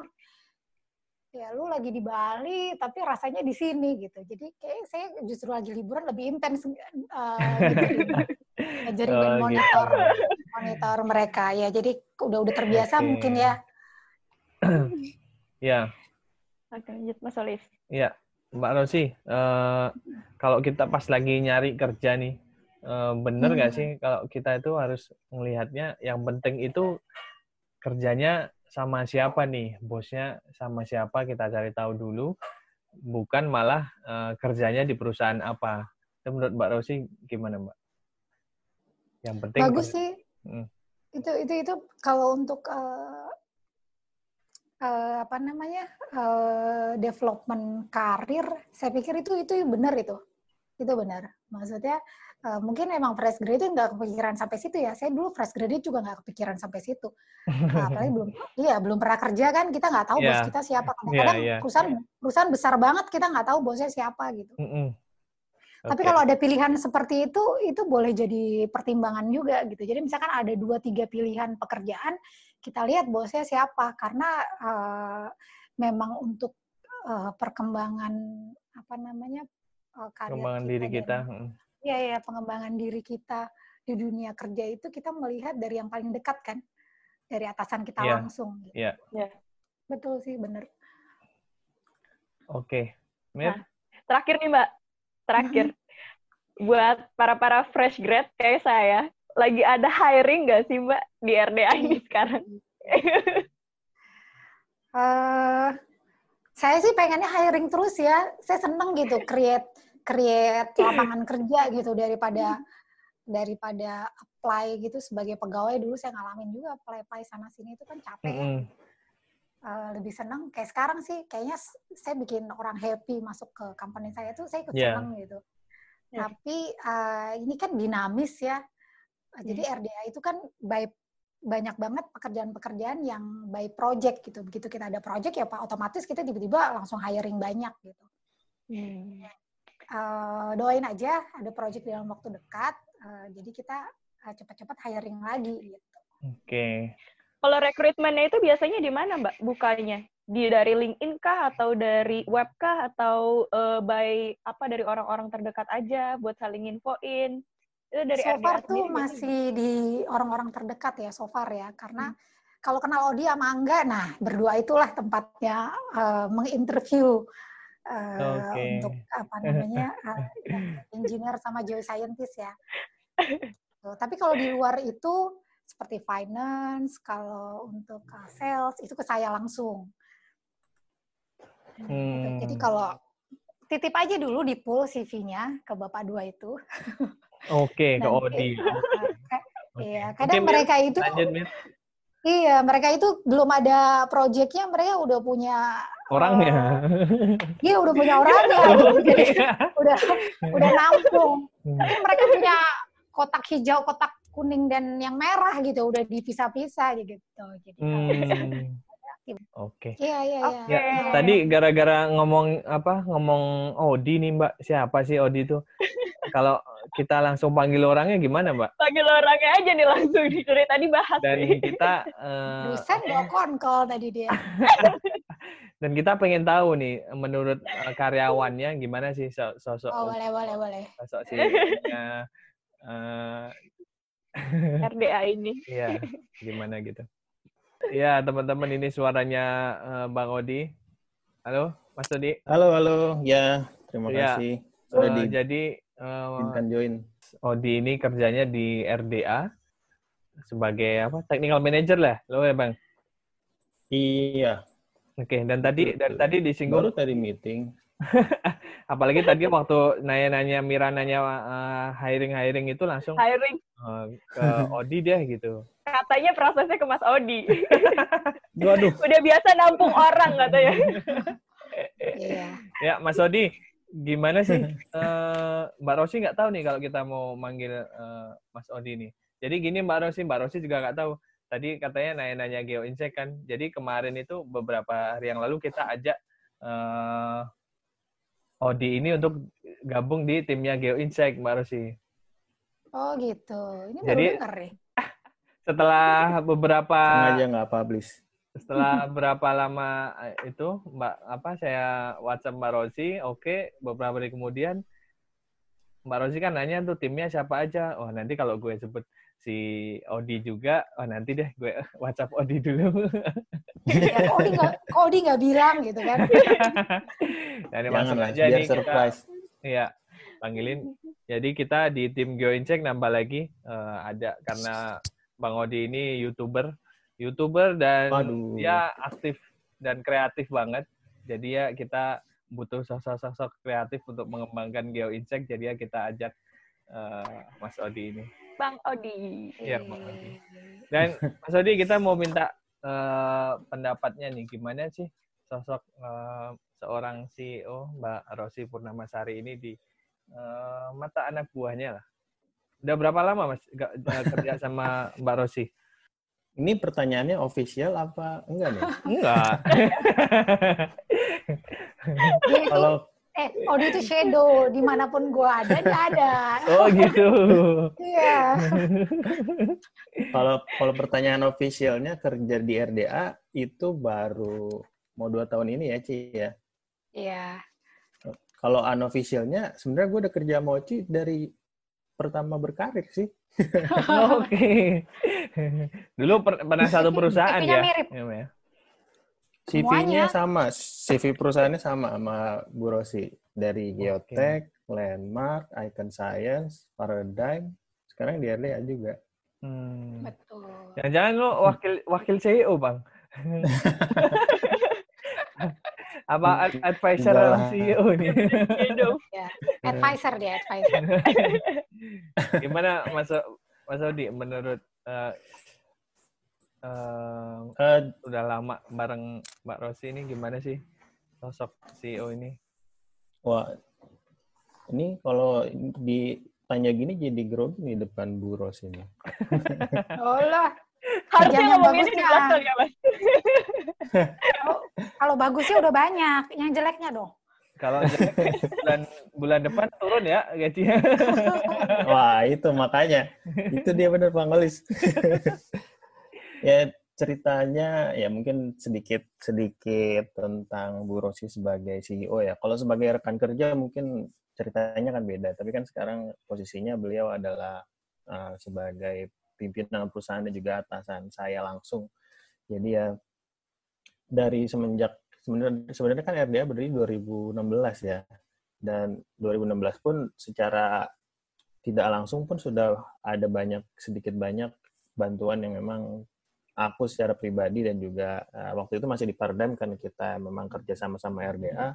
ya lu lagi di Bali, tapi rasanya di sini gitu. Jadi kayak saya justru lagi liburan lebih intens uh, jadi oh, monitor gitu. monitor mereka ya. Jadi udah udah terbiasa okay. mungkin ya. Ya. Oke, lanjut Mas Olive. Iya, Mbak Rosi. Uh, kalau kita pas lagi nyari kerja nih, uh, bener nggak hmm. sih kalau kita itu harus melihatnya yang penting itu kerjanya sama siapa nih, bosnya sama siapa, kita cari tahu dulu, bukan malah uh, kerjanya di perusahaan apa. Itu menurut Mbak Rosi gimana Mbak? Yang penting bagus sih. Hmm. Itu itu itu kalau untuk uh, uh, apa namanya uh, development karir, saya pikir itu itu benar itu, itu benar. Maksudnya Uh, mungkin emang fresh graduate nggak kepikiran sampai situ ya. Saya dulu fresh graduate juga nggak kepikiran sampai situ. Nah, apalagi belum, iya belum pernah kerja kan, kita nggak tahu yeah. bos kita siapa. Kadang-kadang yeah, yeah. perusahaan perusahaan besar banget kita nggak tahu bosnya siapa gitu. Mm-hmm. Okay. Tapi kalau ada pilihan seperti itu, itu boleh jadi pertimbangan juga gitu. Jadi misalkan ada dua tiga pilihan pekerjaan, kita lihat bosnya siapa karena uh, memang untuk uh, perkembangan apa namanya uh, karya perkembangan kita diri kita. Dan, ya, ya, pengembangan diri kita di dunia kerja itu kita melihat dari yang paling dekat kan, dari atasan kita yeah. langsung. Iya. Gitu. Yeah. Betul sih, benar. Oke, okay. Mir. Nah, terakhir nih Mbak, terakhir mm-hmm. buat para para fresh grad kayak saya, lagi ada hiring nggak sih Mbak di R D A ini sekarang? uh, saya sih pengennya hiring terus ya, saya seneng gitu create. create lapangan kerja gitu daripada daripada apply gitu sebagai pegawai. Dulu saya ngalamin juga apply-apply sana sini itu kan capek mm-hmm. ya. Uh, lebih senang kayak sekarang sih kayaknya saya bikin orang happy masuk ke company saya tuh saya ikut yeah. senang gitu. Yeah. Tapi uh, ini kan dinamis ya. Jadi yeah. R D A itu kan by banyak banget pekerjaan-pekerjaan yang by project gitu. Begitu kita ada project ya Pak, otomatis kita tiba-tiba langsung hiring banyak gitu. Mm. Uh, doain aja ada project dalam waktu dekat, uh, jadi kita uh, cepat-cepat hiring lagi gitu. Oke. Okay. Kalau rekrutmennya itu biasanya di mana Mbak bukanya? Di dari LinkedIn kah atau dari web kah atau uh, by apa dari orang-orang terdekat aja buat saling infoin? Itu dari so far R D A tuh masih gitu. Di orang-orang terdekat ya so far ya, karena hmm. kalau kenal Odi sama Angga, nah berdua itulah tempatnya uh, menginterview. Uh, okay. Untuk apa namanya uh, engineer sama geoscientist ya. So, tapi kalau di luar itu seperti finance, kalau untuk uh, sales itu ke saya langsung. Hmm. Jadi kalau titip aja dulu di pool C V-nya ke bapak dua itu. Oke, okay, ke Odi. Iya, kadang okay, mereka mir. itu. Lanjut, mir. Iya, mereka itu belum ada project-nya, mereka udah punya orangnya. Uh, iya, udah punya orangnya. udah udah nampung. Tapi mereka punya kotak hijau, kotak kuning dan yang merah gitu, udah dipisah-pisah gitu. Jadi hmm. Oke. Okay. Iya, iya, okay. iya. Ya, tadi gara-gara ngomong apa? Ngomong Odi nih, Mbak. Siapa sih Odi itu? Kalau kita langsung panggil orangnya gimana, Mbak? Panggil orangnya aja nih langsung dicuri tadi bahas. Dan nih. kita... Uh, Buset dokon call tadi dia. Dan kita pengen tahu nih, menurut karyawannya gimana sih sosok... Oh, boleh, boleh, boleh. Sosok si... Uh, uh, R D A ini. Iya, gimana gitu. Iya, teman-teman ini suaranya uh, Bang Odi. Halo, Mas Odi. Halo, halo. Ya, terima ya. kasih. Sudah uh, di... Jadi, uh, join. Odi ini kerjanya di R D A sebagai apa? Technical Manager lah, lo ya, Bang? Iya. Oke, okay. dan tadi dan tadi disinggung. Baru tadi meeting. Apalagi tadi waktu nanya-nanya Mira nanya uh, hiring-hiring itu langsung hiring uh, ke Odi deh gitu. Katanya prosesnya ke Mas Odi. Waduh. Udah biasa nampung orang katanya. Iya. Ya, Mas Odi, gimana sih? Uh, Mbak Rosi nggak tahu nih kalau kita mau manggil uh, Mas Odi nih. Jadi gini Mbak Rosi, Mbak Rosi juga nggak tahu. Tadi katanya nanya-nanya Geo Insight kan. Jadi kemarin itu beberapa hari yang lalu kita ajak uh, Odi ini untuk gabung di timnya Geo Insight, Mbak Rosi. Oh gitu. Ini baru denger ya? Setelah beberapa sengaja nggak publish. Setelah berapa lama itu Mbak apa saya WhatsApp Mbak Rosi, oke, okay, beberapa hari kemudian Mbak Rosi kan nanya tuh timnya siapa aja. Oh, nanti kalau gue sebut si Odi juga, oh nanti deh gue WhatsApp Odi dulu. Ya, kok Odi nggak kok Odi nggak bilang gitu kan. Jadi langsung aja nih surprise. Kita, ya. Panggilin. Jadi kita di tim Geo Insight nambah lagi uh, ada karena Bang Odi ini YouTuber, YouTuber dan Aduh. dia aktif dan kreatif banget. Jadi ya kita butuh sosok-sosok kreatif untuk mengembangkan Geo Insight. Jadi ya kita ajak uh, Mas Odi ini. Bang Odi. Iya, Bang Odi. Dan Mas Odi kita mau minta uh, pendapatnya nih. Gimana sih sosok uh, seorang C E O Mbak Rosi Purnamasari ini di uh, mata anak buahnya lah. Udah berapa lama, Mas, kerja sama Mbak Rosi? Ini pertanyaannya official apa? Enggak, nih? Enggak. Kalau eh, Odi itu shadow. Dimanapun gue ada, dia ada. Oh, gitu. Iya. Kalau kalau pertanyaan officialnya kerja di R D A, itu baru mau dua tahun ini ya, Ci, ya? Iya. Kalau unofficialnya, sebenarnya gue udah kerja sama Ci dari pertama berkarir sih. Oke. Okay. Dulu per, pernah satu perusahaan ya. Mirip. C V-nya sama, C V perusahaannya sama sama Bu Rosi dari Geotech, okay. Landmark, Icon Science, Paradigm, sekarang di R D A juga. Hmm. Betul. Jangan-jangan lu wakil wakil C E O, Bang. Apa advisor C E O nih? Ya, advisor dia, advisor. Gimana Mas Mas Odi menurut uh, uh, uh, udah lama bareng Mbak Rosi ini gimana sih sosok C E O ini? Wah, ini kalau ditanya gini jadi grogi di depan Bu Rosi ini. Allah. Harusnya ngomongin di belakang ya, Mas. Kalau bagusnya udah banyak, yang jeleknya dong. Kalau jelek bulan bulan depan turun ya gajinya. Wah, itu makanya. Itu dia benar Bang Kolis. Ya ceritanya ya mungkin sedikit-sedikit tentang Bu Rosi sebagai C E O ya. Kalau sebagai rekan kerja mungkin ceritanya kan beda, tapi kan sekarang posisinya beliau adalah uh, sebagai pimpinan perusahaan dan juga atasan saya langsung. Jadi ya dari semenjak sebenarnya sebenarnya kan R D A berdiri dua ribu enam belas ya. Dan dua ribu enam belas pun secara tidak langsung pun sudah ada banyak sedikit banyak bantuan yang memang aku secara pribadi dan juga uh, waktu itu masih di Paradigm kan kita memang kerja sama-sama R D A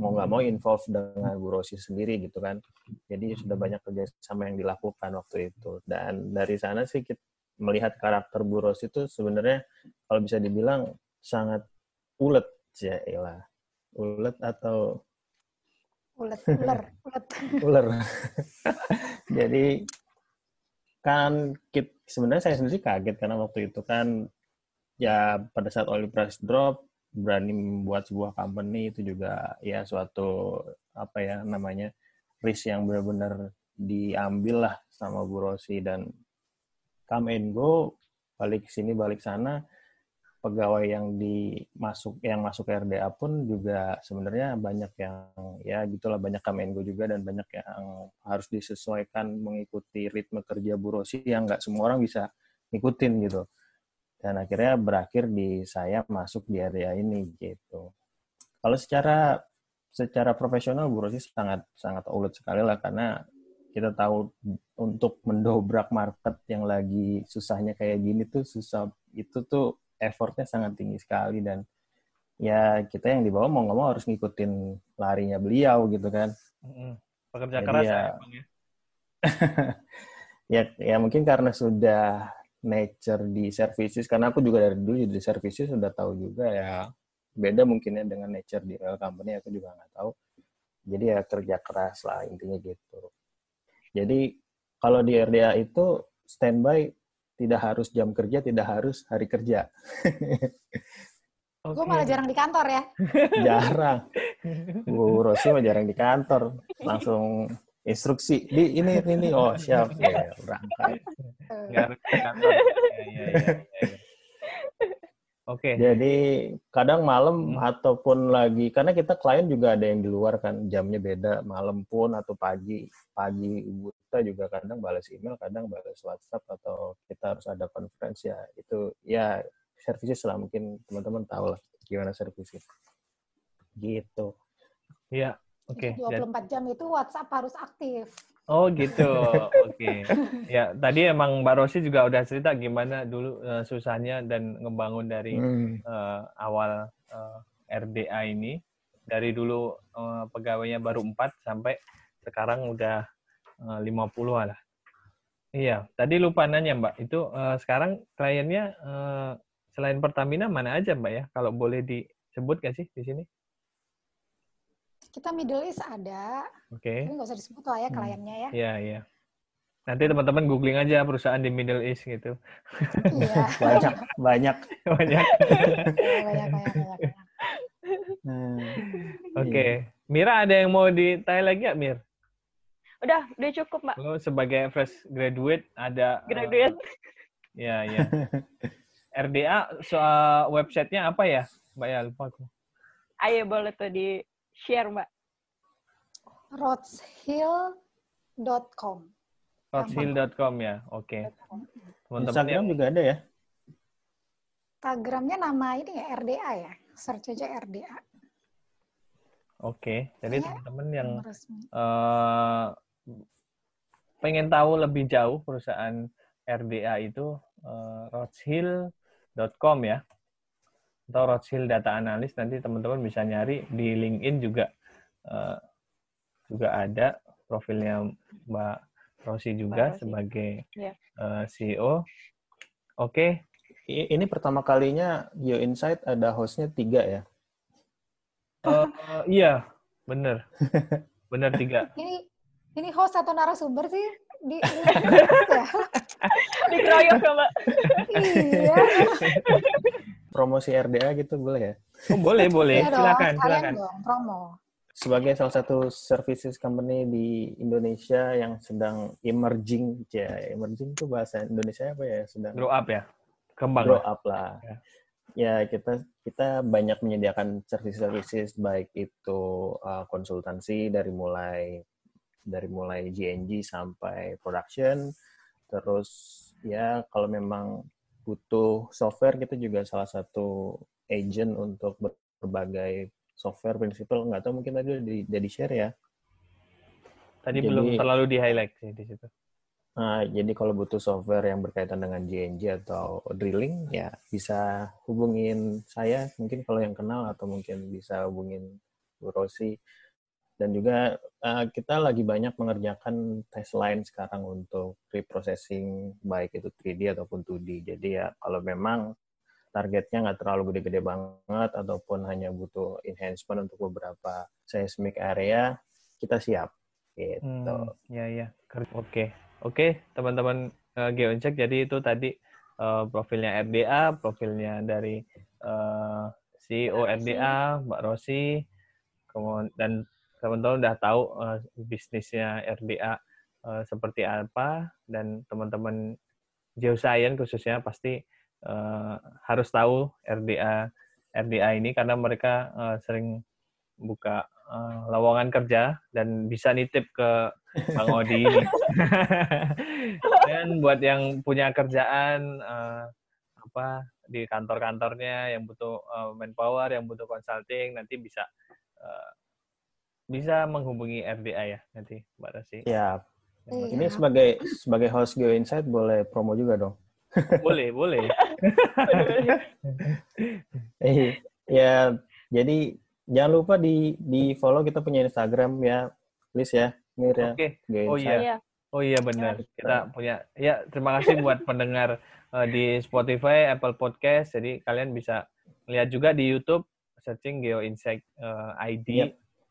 mau nggak mau involve dengan Bu Rosi sendiri gitu kan. Jadi sudah banyak kerjasama yang dilakukan waktu itu. Dan dari sana sih kita melihat karakter Bu Rosi itu sebenarnya kalau bisa dibilang sangat ulet ya Ella. Ulet atau ulet ular, ulet. Ular. Jadi kan kita, sebenarnya saya sendiri kaget karena waktu itu kan ya pada saat oil price drop berani membuat sebuah company itu juga ya suatu apa ya namanya risk yang benar-benar diambil lah sama Bu Rosi dan come and go balik sini balik sana pegawai yang dimasuk yang masuk R D A pun juga sebenarnya banyak yang ya gitulah banyak come and go juga dan banyak yang harus disesuaikan mengikuti ritme kerja Bu Rosi yang nggak semua orang bisa ngikutin gitu. Dan akhirnya berakhir di saya masuk di area ini gitu. Kalau secara secara profesional Bu Rosi sangat sangat old sekali lah, karena kita tahu untuk mendobrak market yang lagi susahnya kayak gini tuh susah, itu tuh effortnya sangat tinggi sekali, dan ya kita yang di bawah mau nggak mau harus ngikutin larinya beliau gitu kan. Mm-hmm. Pekerja jadi keras ya. Emang ya. ya ya mungkin karena sudah nature di services, karena aku juga dari dulu di services sudah tahu juga ya, beda mungkinnya dengan nature di real company, aku juga nggak tahu. Jadi ya kerja keras lah intinya gitu. Jadi kalau di R D A itu standby tidak harus jam kerja, tidak harus hari kerja. Okay. Gue malah jarang di kantor ya. Jarang. Bu Rosi mah jarang di kantor. Langsung instruksi. Di ini ini oh siap ya berangkat. Enggak harus di kantor. Ya, ya, ya, ya. Oke. Okay. Jadi kadang malam hmm. ataupun lagi, karena kita klien juga ada yang di luar kan, jamnya beda, malam pun atau pagi, pagi ibu kita juga kadang balas email, kadang balas WhatsApp, atau kita harus ada conference ya, itu ya services lah, mungkin teman-teman tahu lah gimana services. Gitu. Iya, oke. Okay. dua puluh empat jam itu WhatsApp harus aktif. Oh gitu, oke. Okay. Ya tadi emang Mbak Rosi juga udah cerita gimana dulu uh, susahnya dan ngebangun dari hmm. uh, awal uh, R D A ini. Dari dulu uh, pegawainya baru empat sampai sekarang udah uh, lima puluh lah. Iya, tadi lupa nanya Mbak, itu uh, sekarang kliennya uh, selain Pertamina mana aja Mbak ya? Kalau boleh disebut nggak sih di sini? Kita Middle East ada, okay. Tapi nggak usah disebut lah ya kliennya ya. Iya, iya. Nanti teman-teman googling aja perusahaan di Middle East gitu. Iya. banyak, banyak. Banyak. banyak, banyak, banyak. Hmm. Oke. Okay. Mira, ada yang mau ditanya lagi nggak, Mir? Udah, udah cukup, Mbak. Lo sebagai fresh graduate ada... Graduate. Iya, uh, iya. R D A, soal websitenya apa ya? Mbak ya, lupa aku. Ayo, boleh tuh di... share Mbak. roadshill dot com roadshill dot com ya, oke. Okay. Instagram juga ada ya? Instagramnya nama ini ya R D A ya, search aja R D A. Oke, okay. Jadi ya, teman-teman yang uh, pengen tahu lebih jauh perusahaan R D A itu uh, roadshill dot com ya. Atau Rothschild Data Analis, nanti teman-teman bisa nyari di LinkedIn juga uh, juga ada profilnya Mbak Rosi juga Mbak Rosi. Sebagai yeah. uh, C E O. Oke, okay. Ini pertama kalinya Geo Insight ada hostnya tiga ya? Uh, uh, iya, bener, bener tiga. Ini ini host atau narasumber sih di ya? Di keroyok ya Mbak. Iya. Promosi R D A gitu boleh ya? Oh, boleh, boleh. Ya silakan, silakan. Dong, promo. Sebagai salah satu services company di Indonesia yang sedang emerging, ya emerging tuh bahasa Indonesia apa ya? Sedang grow up ya? Kembang. Grow up lah. Ya, ya kita kita banyak menyediakan services-services, baik itu uh, konsultansi dari mulai dari mulai G and G sampai production, terus ya kalau memang butuh software, kita juga salah satu agent untuk berbagai software principal. Nggak tahu, mungkin tadi udah jadi share ya. Tadi jadi, belum terlalu di-highlight sih di situ. Nah, jadi kalau butuh software yang berkaitan dengan G N G atau drilling, ya bisa hubungin saya, mungkin kalau yang kenal, atau mungkin bisa hubungin Bu Rosi. Dan juga uh, kita lagi banyak mengerjakan test line sekarang untuk reprocessing, baik itu three D ataupun two D. Jadi ya kalau memang targetnya nggak terlalu gede-gede banget, ataupun hanya butuh enhancement untuk beberapa seismic area, kita siap. Gitu. Hmm, ya, ya. Oke. Oke, teman-teman uh, GeoInsight, jadi itu tadi uh, profilnya R D A, profilnya dari uh, C E O R D A, Mbak Rosi, dan teman-teman udah tahu uh, bisnisnya R D A uh, seperti apa, dan teman-teman geoscience khususnya pasti uh, harus tahu R D A R D A ini, karena mereka uh, sering buka uh, lowongan kerja dan bisa nitip ke Bang Odi ini. Dan buat yang punya kerjaan uh, apa di kantor-kantornya yang butuh uh, manpower, yang butuh consulting, nanti bisa uh, bisa menghubungi R D A ya nanti Mbak Rosi. Ya. Iya. Ini sebagai sebagai host Geo Insight boleh promo juga dong. Boleh, boleh. Ya, jadi jangan lupa di di follow, kita punya Instagram ya, Liz ya, Mir ya. Oke. Okay. Oh iya. Oh iya benar. Kita punya. Ya, terima kasih buat pendengar uh, di Spotify, Apple Podcast. Jadi kalian bisa lihat juga di YouTube, searching Geo Insight uh, I D. Yep.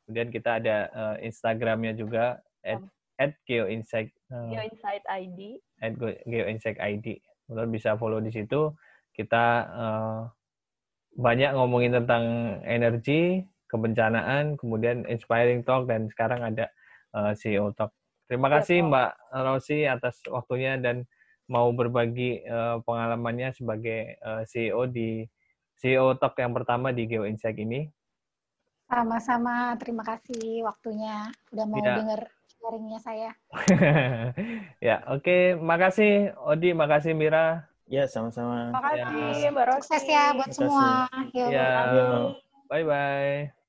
Kemudian kita ada uh, Instagramnya juga at, at Geo Insight uh, Geo Insight I D. At Geo Insight I D. Kemudian bisa follow di situ. Kita uh, banyak ngomongin tentang energi, kebencanaan, kemudian inspiring talk, dan sekarang ada uh, C E O talk. Terima kasih Mbak Rosi atas waktunya dan mau berbagi uh, pengalamannya sebagai uh, C E O di C E O Talk yang pertama di Geo Insight ini. Sama-sama, terima kasih waktunya. Udah mau ya. Dengar sharingnya saya. Ya, oke. Okay. Makasih Odi, makasih Mira. Ya, sama-sama. Makasih ya. Mbak Rosi. Sukses ya buat semua. Ya. Bye-bye.